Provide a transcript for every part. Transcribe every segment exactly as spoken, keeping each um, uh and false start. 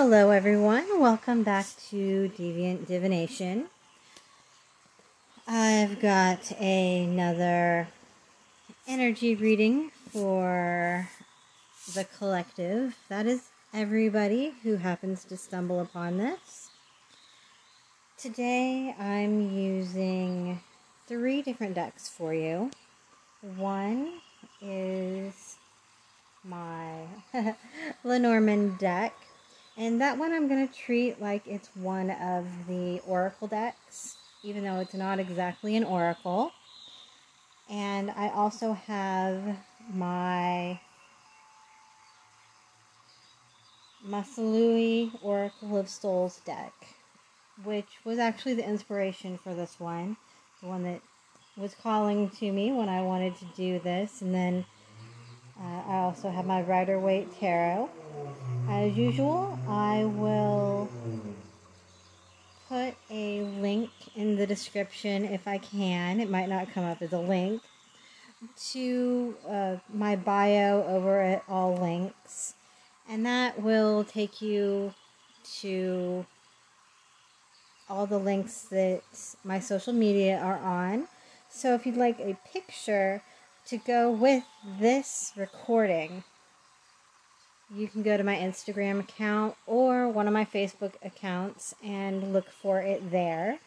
Hello everyone, welcome back to Deviant Divination. I've got another energy reading for the collective. That is everybody who happens to stumble upon this. Today I'm using three different decks for you. One is my Lenormand deck. And that one I'm going to treat like it's one of the oracle decks, even though it's not exactly an oracle. And I also have my Mausolea Oracle of Souls deck, which was actually the inspiration for this one. The one that was calling to me when I wanted to do this. And then uh, I also have my Rider-Waite Tarot. As usual, I will put a link in the description if I can. It might not come up as a link to uh, my bio over at All Links, and that will take you to all the links that my social media are on. So if you'd like a picture to go with this recording, you can go to my Instagram account or one of my Facebook accounts and look for it there.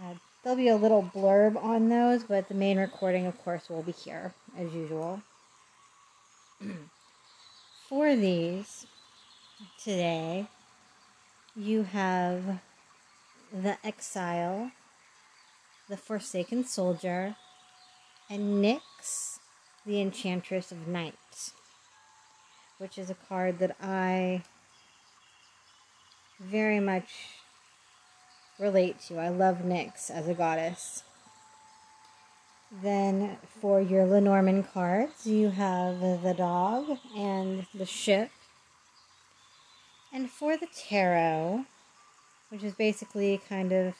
Uh, there'll be a little blurb on those, but the main recording, of course, will be here, as usual. For these today, you have the Exile, the Forsaken Soldier, and Nyx, the Enchantress of Night, which is a card that I very much relate to. I love Nyx as a goddess. Then for your Lenormand cards, you have the Dog and the Ship. And for the Tarot, which is basically kind of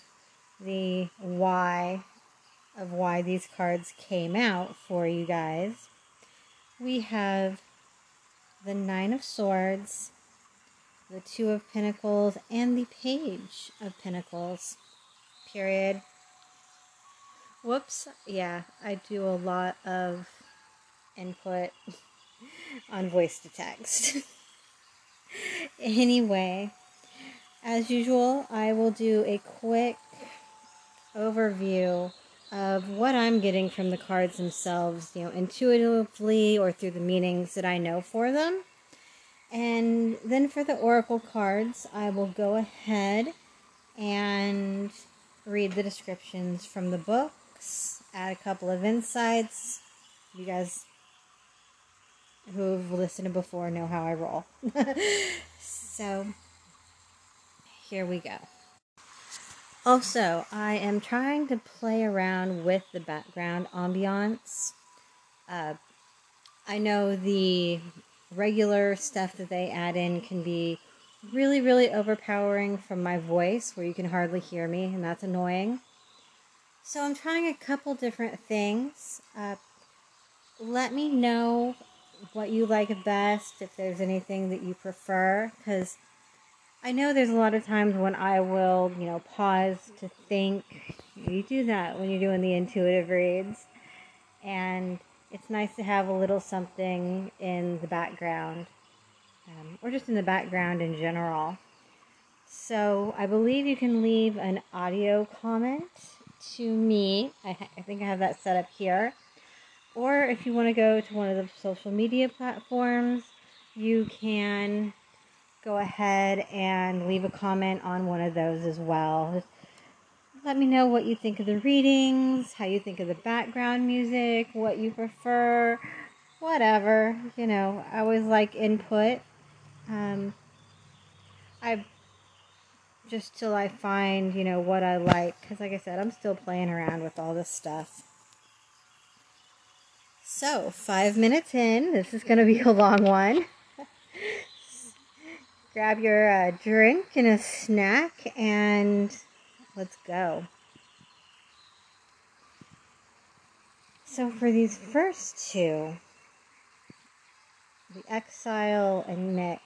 the why of why these cards came out for you guys, we have the Nine of Swords, the Two of Pentacles, and the Page of Pentacles, period. Whoops, yeah, I do a lot of input on voice to text. Anyway, as usual, I will do a quick overview of what I'm getting from the cards themselves, you know, intuitively or through the meanings that I know for them. And then for the oracle cards, I will go ahead and read the descriptions from the books, add a couple of insights. You guys who've listened before know how I roll. So, here we go. Also, I am trying to play around with the background ambiance. Uh, I know the regular stuff that they add in can be really, really overpowering from my voice, where you can hardly hear me, and that's annoying. So I'm trying a couple different things. Uh, let me know what you like best, if there's anything that you prefer, because I know there's a lot of times when I will, you know, pause to think. You do that when you're doing the intuitive reads. And it's nice to have a little something in the background, um, or just in the background in general. So I believe you can leave an audio comment to me. I, I think I have that set up here. Or if you want to go to one of the social media platforms, you can go ahead and leave a comment on one of those as well. Just let me know what you think of the readings, how you think of the background music, what you prefer, whatever. You know, I always like input. Um, I just till I find, you know, what I like, because like I said, I'm still playing around with all this stuff. So, five minutes in, this is going to be a long one. Grab your uh, drink and a snack, and let's go. So for these first two, the Exile and Nyx,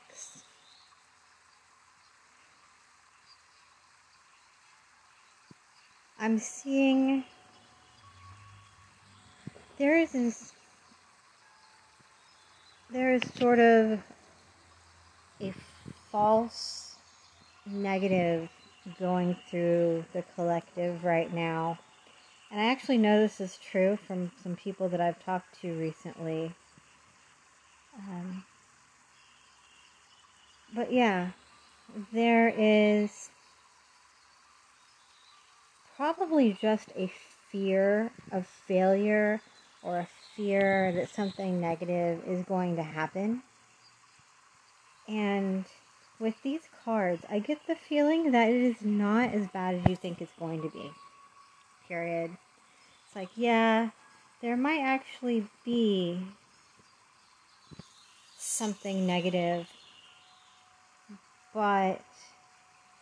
I'm seeing there is this, there is sort of a false negative going through the collective right now. And I actually know this is true from some people that I've talked to recently. Um, but yeah, there is probably just a fear of failure or a fear that something negative is going to happen. And with these cards, I get the feeling that it is not as bad as you think it's going to be. Period. It's like, yeah, there might actually be something negative, but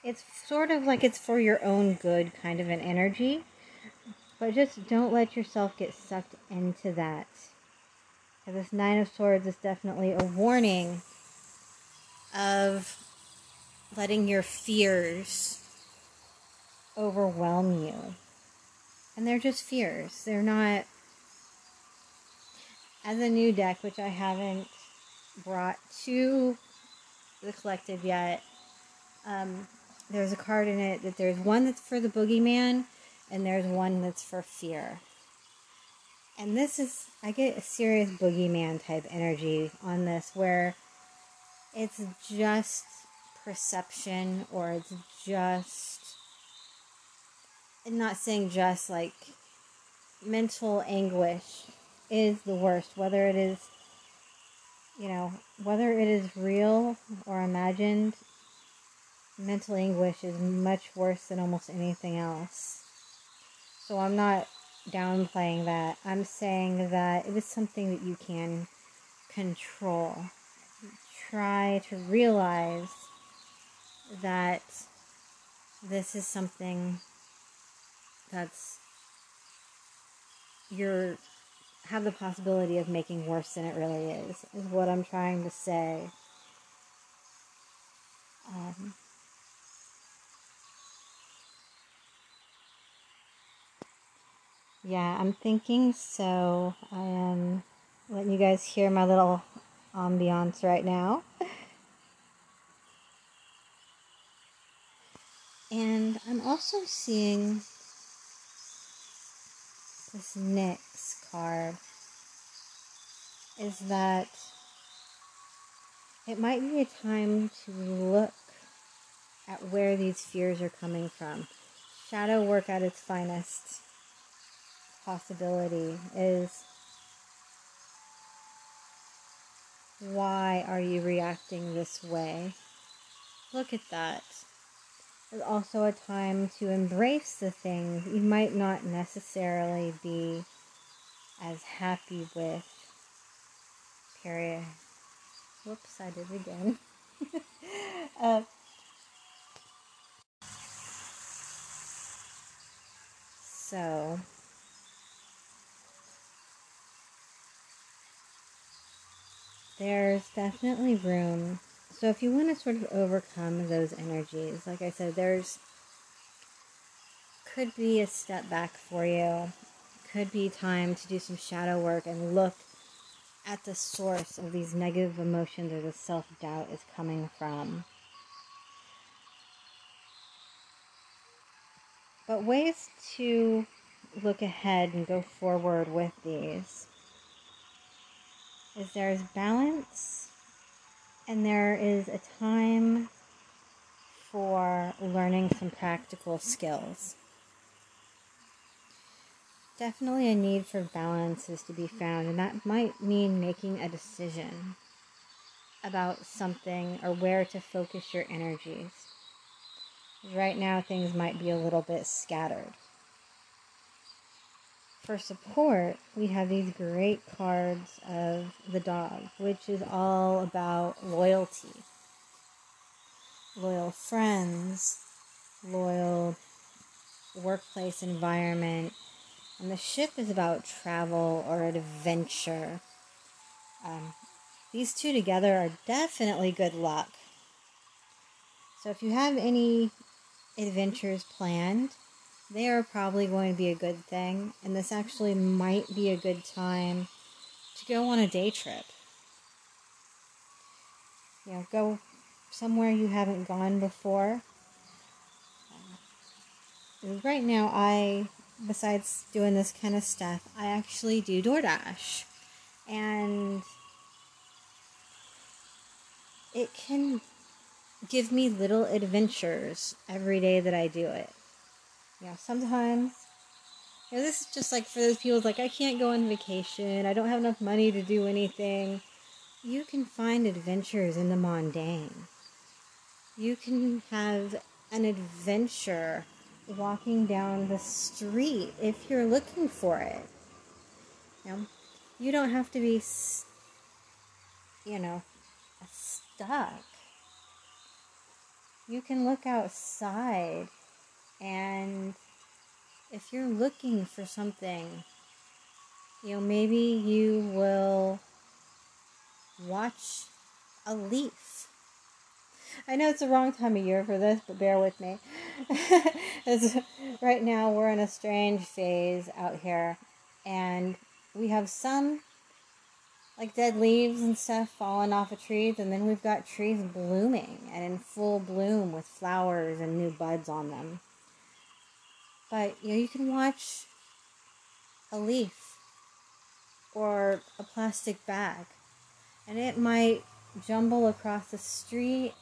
it's sort of like it's for your own good kind of an energy. But just don't let yourself get sucked into that. Because this Nine of Swords is definitely a warning of letting your fears overwhelm you. And they're just fears. They're not... As a new deck, which I haven't brought to the collective yet, um, there's a card in it that there's one that's for the boogeyman, and there's one that's for fear. And this is... I get a serious boogeyman type energy on this, where it's just perception, or it's just... And not saying just like mental anguish is the worst, whether it is, you know, whether it is real or imagined. Mental anguish is much worse than almost anything else. So I'm not downplaying that. I'm saying that it is something that you can control. Try to realize that this is something that's you're have the possibility of making worse than it really is, is what I'm trying to say. Um, yeah, I'm thinking, so I am letting you guys hear my little ambiance right now. And I'm also seeing this Nyx card is that it might be a time to look at where these fears are coming from. Shadow work at its finest possibility is, why are you reacting this way? Look at that. It's also a time to embrace the things you might not necessarily be as happy with. Period. Whoops, I did it again. uh, so, there's definitely room. So if you want to sort of overcome those energies, like I said, there's could be a step back for you. Could be time to do some shadow work and look at the source of these negative emotions or the self-doubt is coming from. But ways to look ahead and go forward with these is there's balance. And there is a time for learning some practical skills. Definitely a need for balance is to be found, and that might mean making a decision about something or where to focus your energies. Right now, things might be a little bit scattered. For support, we have these great cards of the dog, which is all about loyalty. Loyal friends, loyal workplace environment, and the ship is about travel or adventure. Um, these two together are definitely good luck. So if you have any adventures planned, they are probably going to be a good thing, and this actually might be a good time to go on a day trip. You know, go somewhere you haven't gone before. Uh, right now, I, besides doing this kind of stuff, I actually do DoorDash. And it can give me little adventures every day that I do it. You know, sometimes, you know, this is just like for those people, like, I can't go on vacation, I don't have enough money to do anything. You can find adventures in the mundane. You can have an adventure walking down the street if you're looking for it. You know, you don't have to be, you know, stuck. You can look outside, and if you're looking for something, you know, maybe you will watch a leaf. I know it's the wrong time of year for this, but bear with me. Right now, we're in a strange phase out here, and we have some, like, dead leaves and stuff falling off of trees, and then we've got trees blooming and in full bloom with flowers and new buds on them. But, you know, you can watch a leaf or a plastic bag, and it might jumble across the street,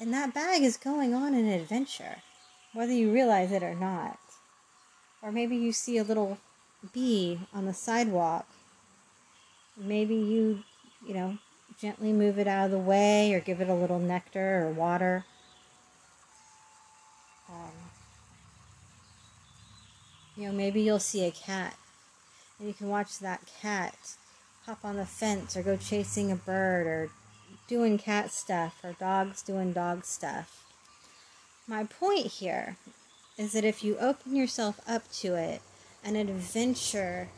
and that bag is going on an adventure, whether you realize it or not. Or maybe you see a little bee on the sidewalk. Maybe you, you know, gently move it out of the way or give it a little nectar or water. Um, you know, maybe you'll see a cat, and you can watch that cat hop on the fence or go chasing a bird or doing cat stuff, or dogs doing dog stuff. My point here is that if you open yourself up to it, an adventure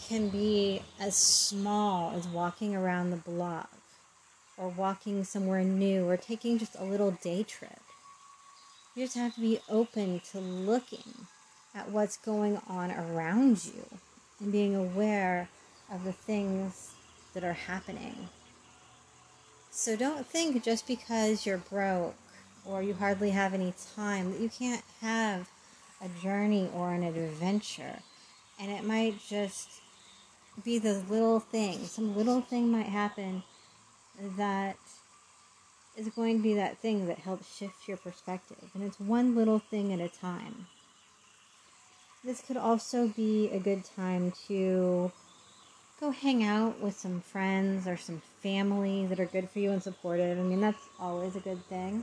can be as small as walking around the block, or walking somewhere new, or taking just a little day trip. You just have to be open to looking at what's going on around you and being aware of the things that are happening. So don't think just because you're broke or you hardly have any time that you can't have a journey or an adventure. And it might just be the little thing. Some little thing might happen that is going to be that thing that helps shift your perspective. And it's one little thing at a time. This could also be a good time to go hang out with some friends or some family that are good for you and supportive. I mean, that's always a good thing.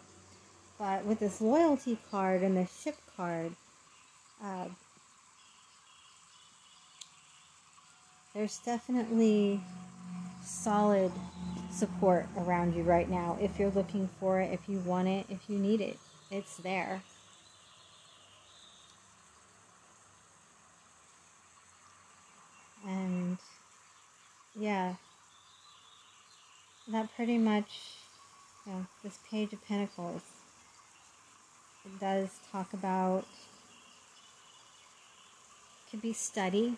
But with this loyalty card and this ship card, Uh, there's definitely solid support around you right now. If you're looking for it, if you want it, if you need it, it's there. And yeah, that pretty much, you know, this Page of Pentacles, it does talk about. Could be study,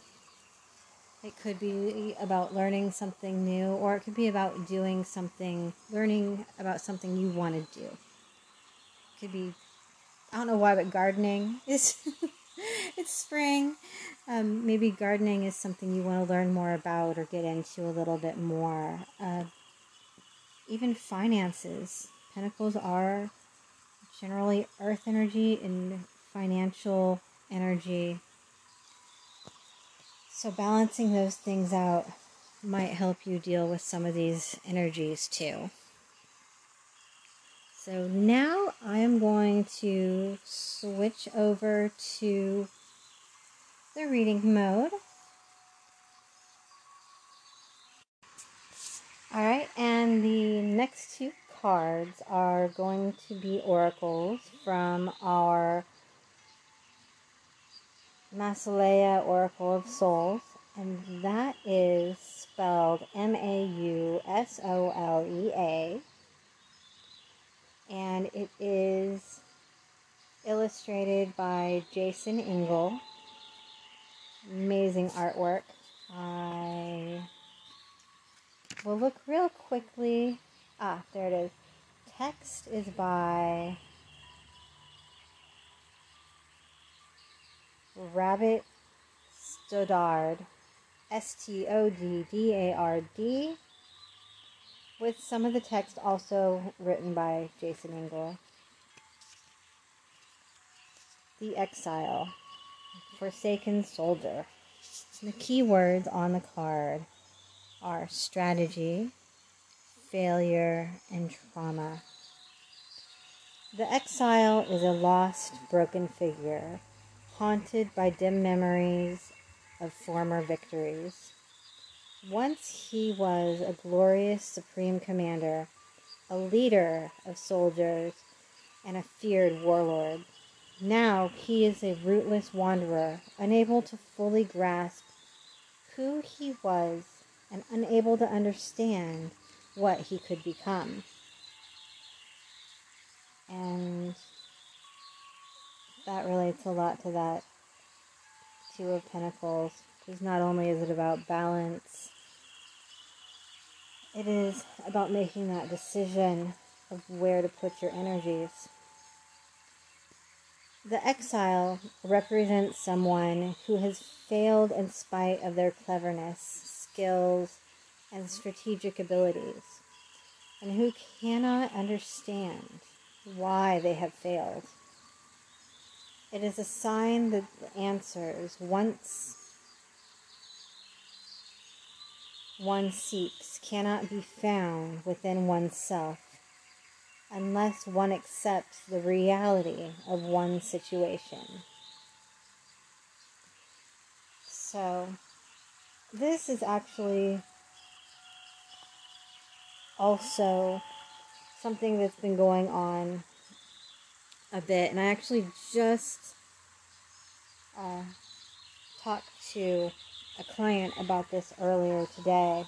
it could be about learning something new, or it could be about doing something, learning about something you want to do. It could be, I don't know why, but gardening is, it's spring. Um, maybe gardening is something you want to learn more about or get into a little bit more. Uh, even finances. Pentacles are generally earth energy and financial energy. So balancing those things out might help you deal with some of these energies too. So now I am going to switch over to the reading mode. All right, and the next two cards are going to be oracles from our Mausolea Oracle of Souls, and that is spelled M A U S O L E A, and it is illustrated by Jason Engel. Amazing artwork. I will look real quickly. Ah, there it is. Text is by Rabbit Stoddard, S T O D D A R D, with some of the text also written by Jason Engel. The Exile, Forsaken Soldier. The key words on the card are strategy, failure, and trauma. The Exile is a lost, broken figure, haunted by dim memories of former victories. Once he was a glorious supreme commander, a leader of soldiers, and a feared warlord. Now he is a rootless wanderer, unable to fully grasp who he was and unable to understand what he could become. And that relates a lot to that Two of Pentacles, because not only is it about balance, it is about making that decision of where to put your energies. The Exile represents someone who has failed in spite of their cleverness, skills, and strategic abilities, and who cannot understand why they have failed. It is a sign that the answers once one seeks cannot be found within oneself unless one accepts the reality of one's situation. So, this is actually also something that's been going on a bit, and I actually just uh, talked to a client about this earlier today,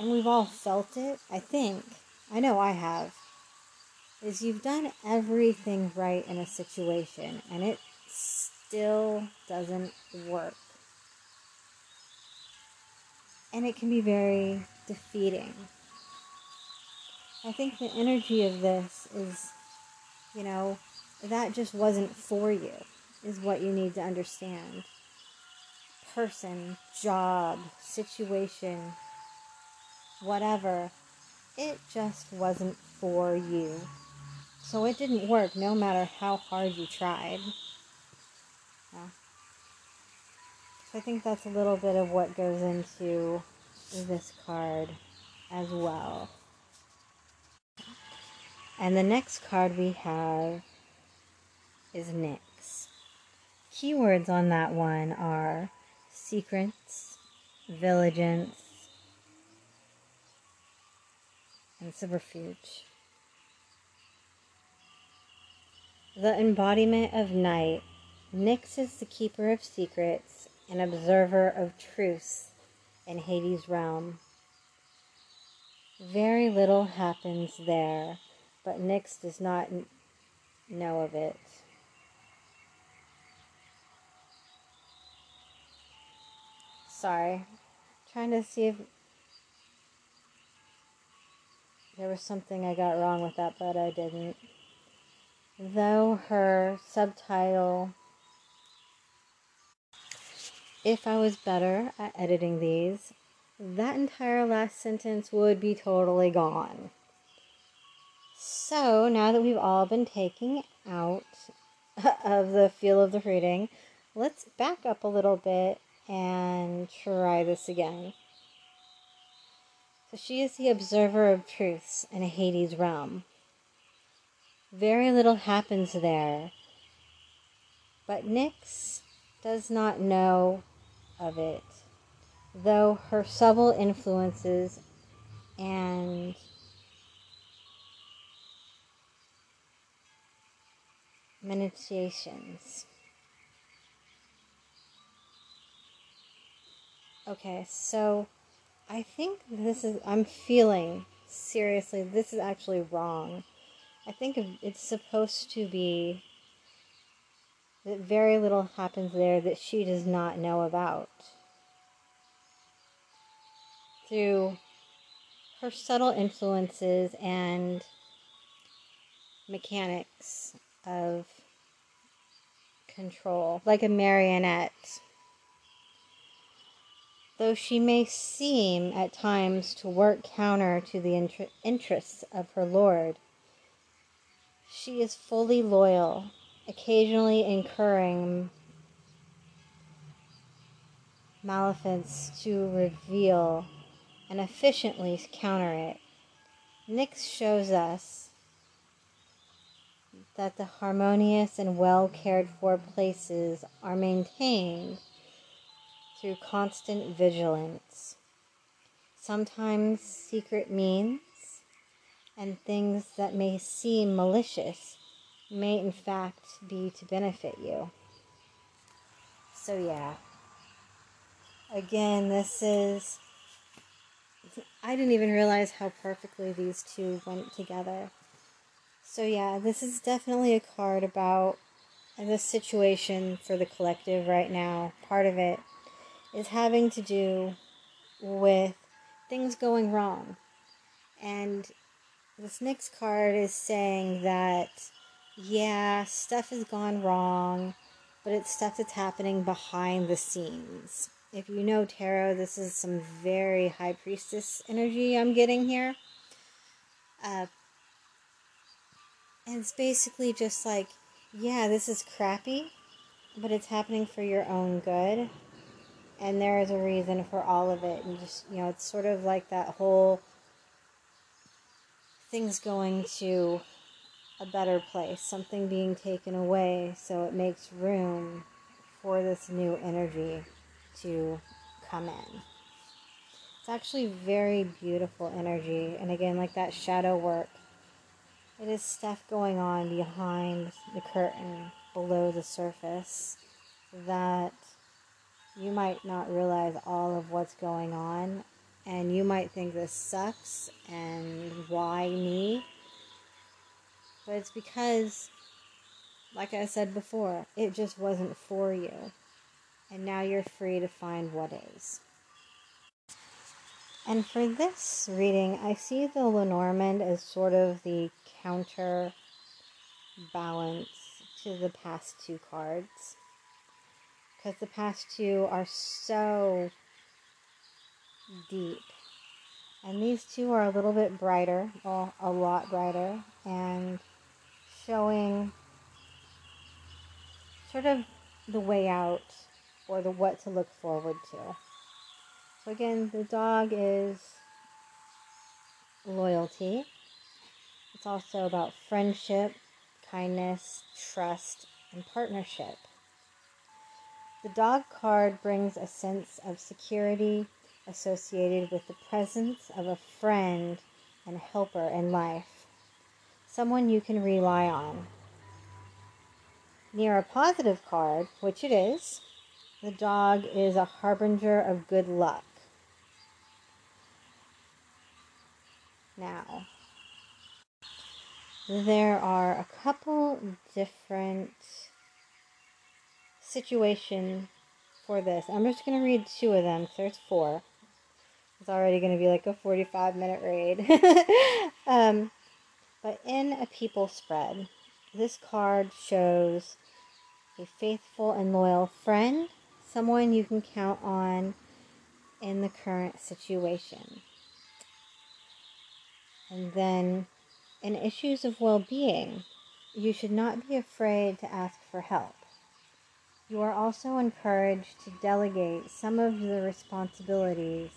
and we've all felt it, I think. I know I have. Is you've done everything right in a situation, and it still doesn't work. And it can be very defeating. I think the energy of this is, you know, that just wasn't for you, is what you need to understand. Person, job, situation, whatever, it just wasn't for you. So it didn't work no matter how hard you tried. Yeah. So I think that's a little bit of what goes into this card as well. And the next card we have is Nyx. Keywords on that one are secrets, vigilance, and subterfuge. The embodiment of night, Nyx is the keeper of secrets and observer of truths in Hades' realm. Very little happens there, but Nyx does not know of it. Sorry, I'm trying to see if there was something I got wrong with that, but I didn't. Though her subtitle, if I was better at editing these, that entire last sentence would be totally gone. So, now that we've all been taken out of the feel of the reading, let's back up a little bit and try this again. So she is the observer of truths in Hades' realm. Very little happens there, but Nyx does not know of it, though her subtle influences and manipulations. Okay, so I think this is, I'm feeling, seriously, this is actually wrong. I think it's supposed to be that very little happens there that she does not know about. Through her subtle influences and mechanics of control, like a marionette. Though she may seem at times to work counter to the inter- interests of her lord, she is fully loyal, occasionally incurring maleficence to reveal and efficiently counter it. Nyx shows us that the harmonious and well-cared-for places are maintained through constant vigilance, sometimes secret means, and things that may seem malicious may in fact be to benefit you. So yeah, again, this is, I didn't even realize how perfectly these two went together. So yeah, this is definitely a card about the situation for the collective right now. Part of it is having to do with things going wrong. And this Nyx card is saying that, yeah, stuff has gone wrong, but it's stuff that's happening behind the scenes. If you know tarot, this is some very high priestess energy I'm getting here. Uh, and it's basically just like, yeah, this is crappy, but it's happening for your own good. And there is a reason for all of it. And just, you know, it's sort of like that whole things going to a better place, something being taken away, so it makes room for this new energy to come in. It's actually very beautiful energy. And again, like that shadow work, it is stuff going on behind the curtain, below the surface, that you might not realize all of what's going on, and you might think this sucks and why me? But it's because, like I said before, it just wasn't for you. And now you're free to find what is. And for this reading, I see the Lenormand as sort of the counterbalance to the past two cards. Because the past two are so deep. And these two are a little bit brighter, or a lot brighter, and showing sort of the way out, or the what to look forward to. So again, the dog is loyalty. It's also about friendship, kindness, trust, and partnership. The dog card brings a sense of security associated with the presence of a friend and helper in life, someone you can rely on. Near a positive card, which it is, the dog is a harbinger of good luck. Now, there are a couple different situations for this. I'm just going to read two of them, because there's four. It's already going to be like a forty-five minute read. um, but in a people spread, this card shows a faithful and loyal friend, someone you can count on in the current situation. And then in issues of well-being, you should not be afraid to ask for help. You are also encouraged to delegate some of the responsibilities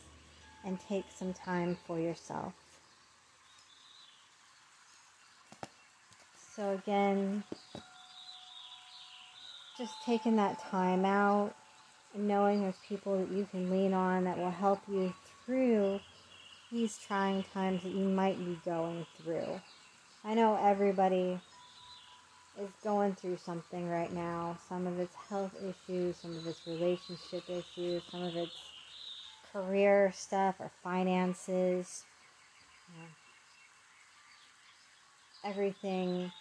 and take some time for yourself. So again, just taking that time out and knowing there's people that you can lean on that will help you through these trying times that you might be going through. I know everybody is going through something right now. Some of it's health issues, some of it's relationship issues, some of it's career stuff or finances. Yeah. Everything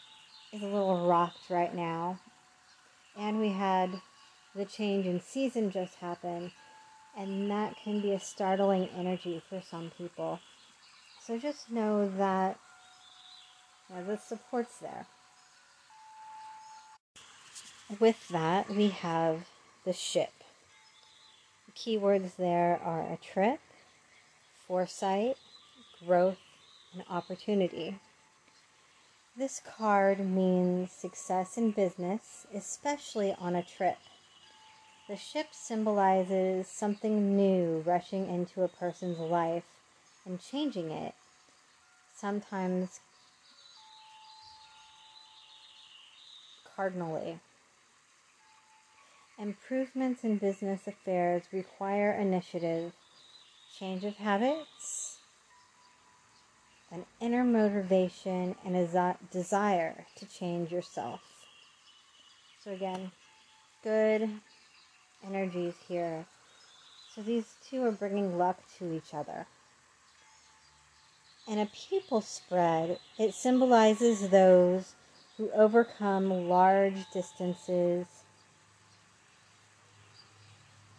is a little rocked right now. and we had the change in season just happen, and that can be a startling energy for some people. So just know that, you know, the support's there. With that, we have the ship. The keywords there are a trip, foresight, growth, and opportunity. This card means success in business, especially on a trip. The ship symbolizes something new rushing into a person's life and changing it. Sometimes cardinally. Improvements in business affairs require initiative, change of habits, an inner motivation, and a desire to change yourself. So again, good energies here. So these two are bringing luck to each other. And a pupil spread, it symbolizes those who overcome large distances.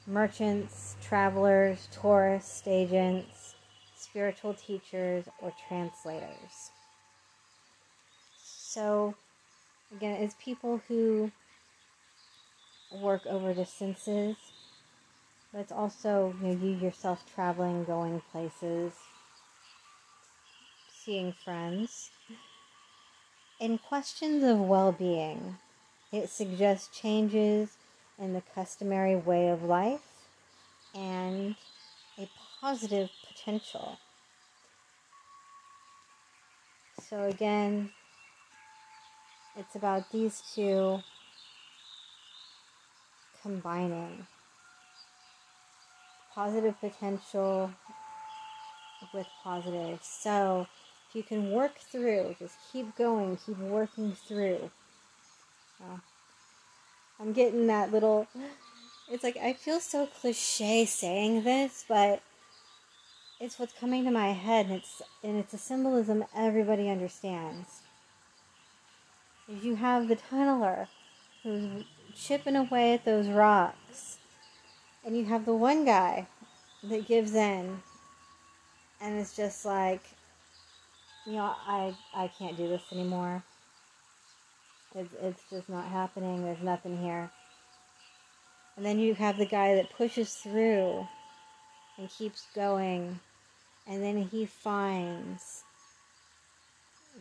Merchants, travelers, tourist agents, spiritual teachers, or translators. So, again, it's people who work over distances, but it's also, you know, you yourself traveling, going places, seeing friends. In questions of well-being, it suggests changes in the customary way of life and a positive potential. So again, it's about these two combining positive potential with positive. So if you can work through, just keep going, keep working through. Uh, I'm getting that little, it's like, I feel so cliche saying this, but it's what's coming to my head, and it's, and it's a symbolism everybody understands. You have the tunneler who's chipping away at those rocks, and you have the one guy that gives in, and it's just like, you know, I, I can't do this anymore. It's, it's just not happening. There's nothing here. And then you have the guy that pushes through and keeps going. And then he finds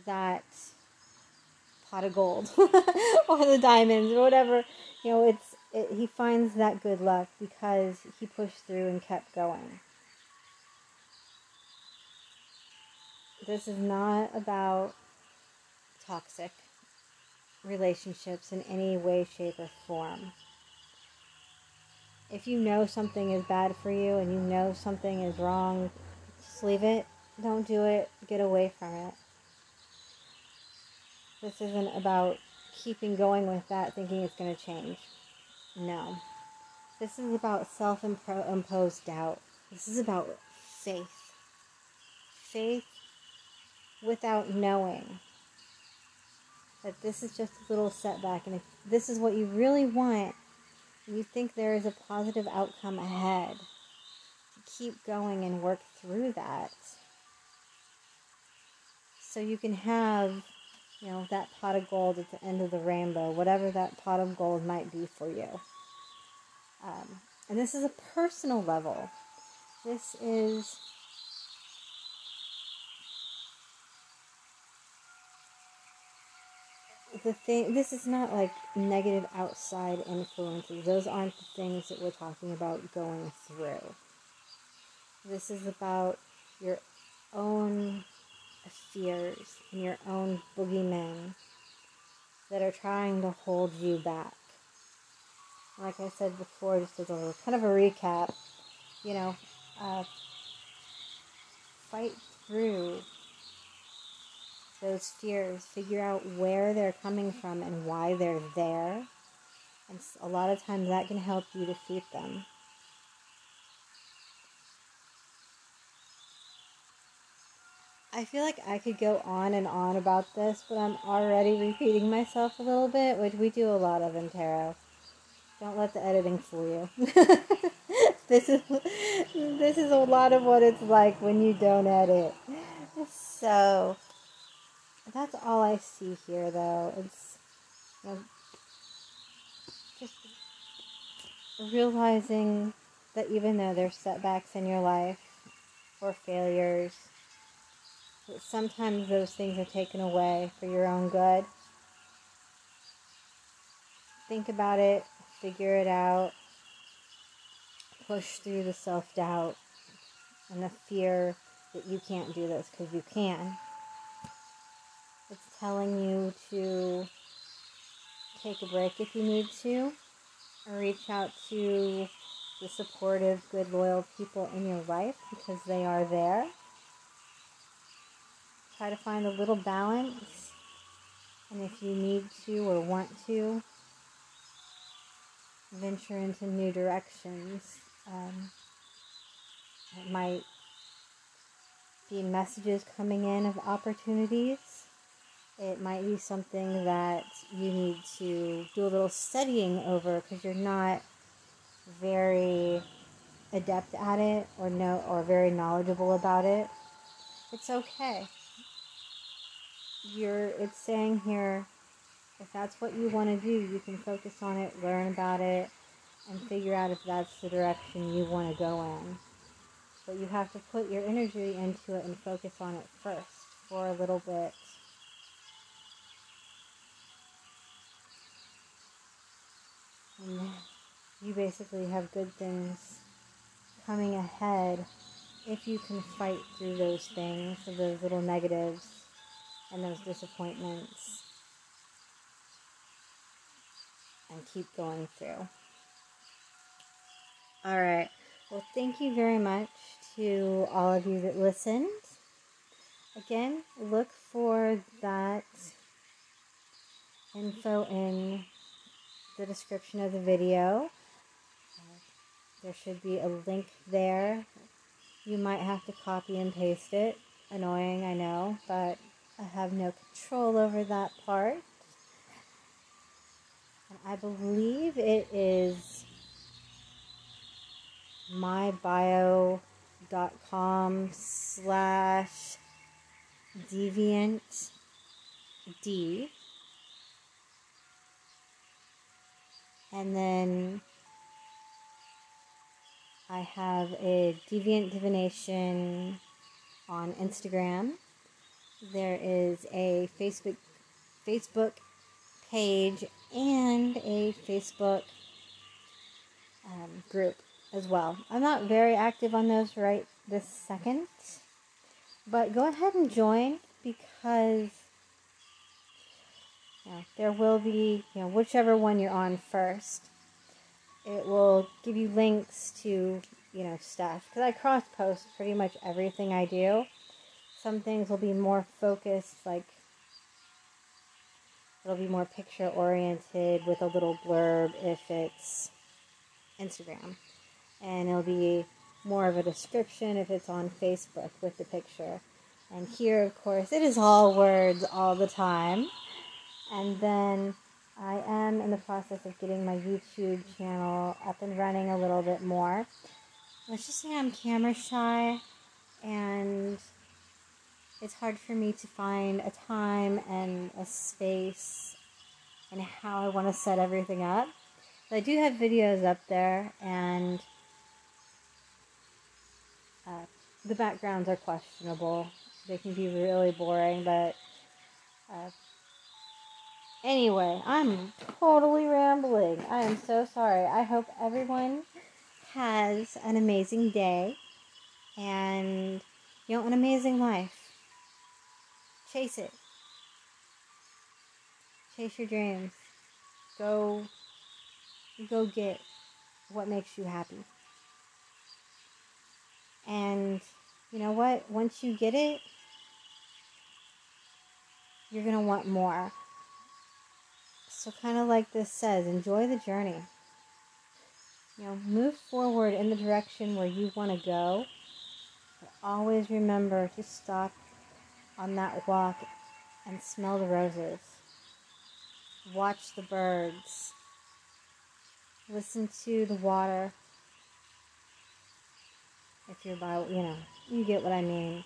that pot of gold or the diamonds or whatever. You know, it's it, he finds that good luck because he pushed through and kept going. This is not about toxic relationships in any way, shape, or form. If you know something is bad for you and you know something is wrong, just leave it. Don't do it. Get away from it. This isn't about keeping going with that, thinking it's going to change. No. This is about self-imposed doubt. This is about faith. Faith without knowing that this is just a little setback, and if this is what you really want, you think there is a positive outcome ahead, keep going and work through that. So you can have, you know, that pot of gold at the end of the rainbow, whatever that pot of gold might be for you. Um, and this is a personal level. This is the thing. This is not like negative outside influences. Those aren't the things that we're talking about going through. This is about your own fears and your own boogeymen that are trying to hold you back. Like I said before, just as a kind of a recap, you know, uh, fight through those fears, figure out where they're coming from and why they're there. And a lot of times that can help you defeat them. I feel like I could go on and on about this, but I'm already repeating myself a little bit, which we do a lot of in tarot. Don't let the editing fool you. This is this is a lot of what it's like when you don't edit. So that's all I see here, though. It's, you know, just realizing that even though there's setbacks in your life or failures, that sometimes those things are taken away for your own good. Think about it, figure it out, push through the self-doubt and the fear that you can't do this because you can. It's telling you to take a break if you need to, or reach out to the supportive, good, loyal people in your life because they are there. Try to find a little balance, and if you need to or want to, venture into new directions. Um, it might be messages coming in of opportunities. It might be something that you need to do a little studying over because you're not very adept at it or know or very knowledgeable about it. It's okay. You're it's saying here, if that's what you want to do, you can focus on it, learn about it, and figure out if that's the direction you want to go in. But you have to put your energy into it and focus on it first for a little bit. And you basically have good things coming ahead if you can fight through those things, those little negatives and those disappointments, and keep going through. All right. Well, thank you very much to all of you that listened. Again, look for that info in the description of the video. There should be a link there. You might have to copy and paste it. Annoying, I know, but I have no control over that part. And I believe it is mybio.com slash deviant d. And then I have a Deviant Divination on Instagram. There is a Facebook Facebook page and a Facebook um, group as well. I'm not very active on those right this second, but go ahead and join, because you know, there will be, you know, whichever one you're on first, it will give you links to, you know, stuff, because I cross post pretty much everything I do. Some things will be more focused, like it'll be more picture oriented with a little blurb if it's Instagram, and it'll be more of a description if it's on Facebook with the picture. And here, of course, it is all words all the time. And then I am in the process of getting my YouTube channel up and running a little bit more. Let's just say I'm camera shy, and it's hard for me to find a time and a space and how I want to set everything up. But I do have videos up there, and uh, the backgrounds are questionable. They can be really boring, but... Uh, Anyway, I'm totally rambling. I am so sorry. I hope everyone has an amazing day and, you know, an amazing life. Chase it. Chase your dreams. Go, go get what makes you happy. And you know what? Once you get it, you're going to want more. So kind of like this says, enjoy the journey. You know, move forward in the direction where you want to go. But always remember to stop on that walk and smell the roses. Watch the birds. Listen to the water. If you're by, you know, you get what I mean.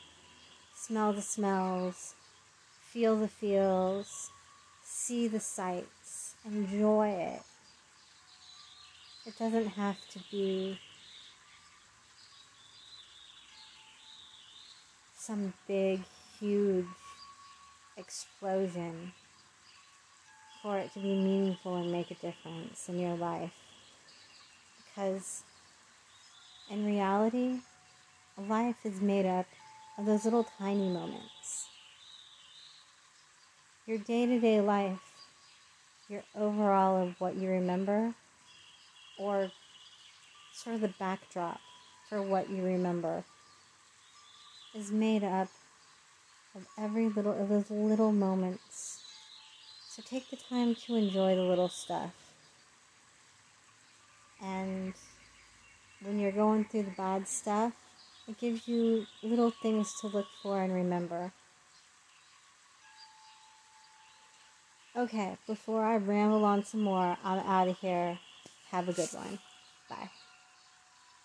Smell the smells. Feel the feels. See the sights. Enjoy it. It doesn't have to be some big, huge explosion for it to be meaningful and make a difference in your life. Because in reality, life is made up of those little tiny moments. Your day-to-day life, your overall of what you remember, or sort of the backdrop for what you remember, is made up of every little of those little moments. So take the time to enjoy the little stuff. And when you're going through the bad stuff, it gives you little things to look for and remember. Okay, before I ramble on some more, I'm out of here. Have a good one. Bye.